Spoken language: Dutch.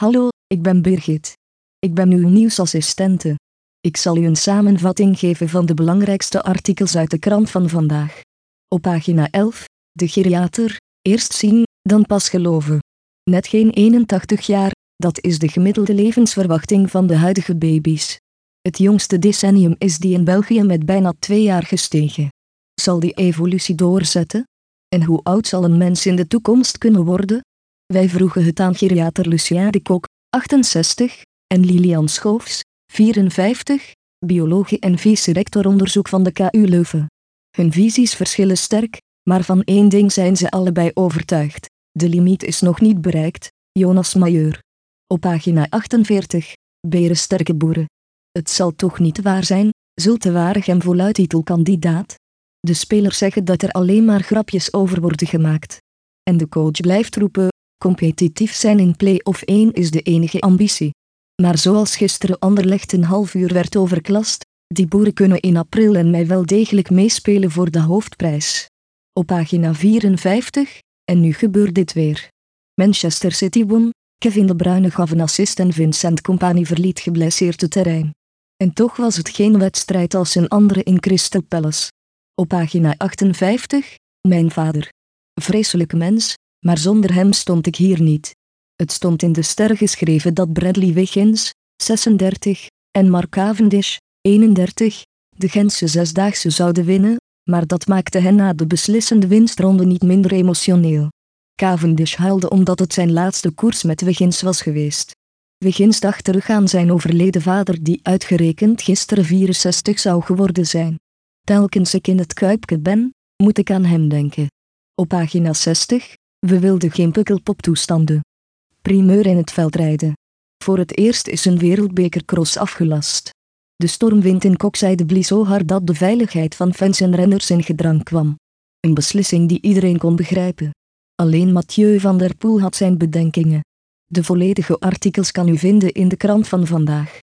Hallo, ik ben Birgit. Ik ben uw nieuwsassistente. Ik zal u een samenvatting geven van de belangrijkste artikels uit de krant van vandaag. Op pagina 11, de geriater, eerst zien, dan pas geloven. Net geen 81 jaar, dat is de gemiddelde levensverwachting van de huidige baby's. Het jongste decennium is die in België met bijna 2 jaar gestegen. Zal die evolutie doorzetten? En hoe oud zal een mens in de toekomst kunnen worden? Wij vroegen het aan geriater Lucia de Kok, 68, en Lilian Schoofs, 54, biologe en vice-rector onderzoek van de KU Leuven. Hun visies verschillen sterk, maar van één ding zijn ze allebei overtuigd. De limiet is nog niet bereikt, Jonas Majeur. Op pagina 48, Beresterke Boeren. Het zal toch niet waar zijn, zultewaardig en voluit titelkandidaat? De spelers zeggen dat er alleen maar grapjes over worden gemaakt. En de coach blijft roepen, competitief zijn in play-off 1 is de enige ambitie. Maar zoals gisteren Anderlecht een half uur werd overklast, die boeren kunnen in april en mei wel degelijk meespelen voor de hoofdprijs. Op pagina 54, en nu gebeurt dit weer. Manchester City won, Kevin de Bruyne gaf een assist en Vincent Kompany verliet geblesseerd het terrein. En toch was het geen wedstrijd als een andere in Crystal Palace. Op pagina 58, mijn vader. Vreselijk mens, maar zonder hem stond ik hier niet. Het stond in de ster geschreven dat Bradley Wiggins, 36, en Mark Cavendish, 31, de Gentse zesdaagse zouden winnen, maar dat maakte hen na de beslissende winstronde niet minder emotioneel. Cavendish huilde omdat het zijn laatste koers met Wiggins was geweest. Wiggins dacht terug aan zijn overleden vader die uitgerekend gisteren 64 zou geworden zijn. Telkens ik in het kuipje ben, moet ik aan hem denken. Op pagina 60, we wilden geen pukkelpoptoestanden. Primeur in het veldrijden. Voor het eerst is een wereldbekercross afgelast. De stormwind in Koksijde blies zo hard dat de veiligheid van fans en renners in gedrang kwam. Een beslissing die iedereen kon begrijpen. Alleen Mathieu van der Poel had zijn bedenkingen. De volledige artikels kan u vinden in de krant van vandaag.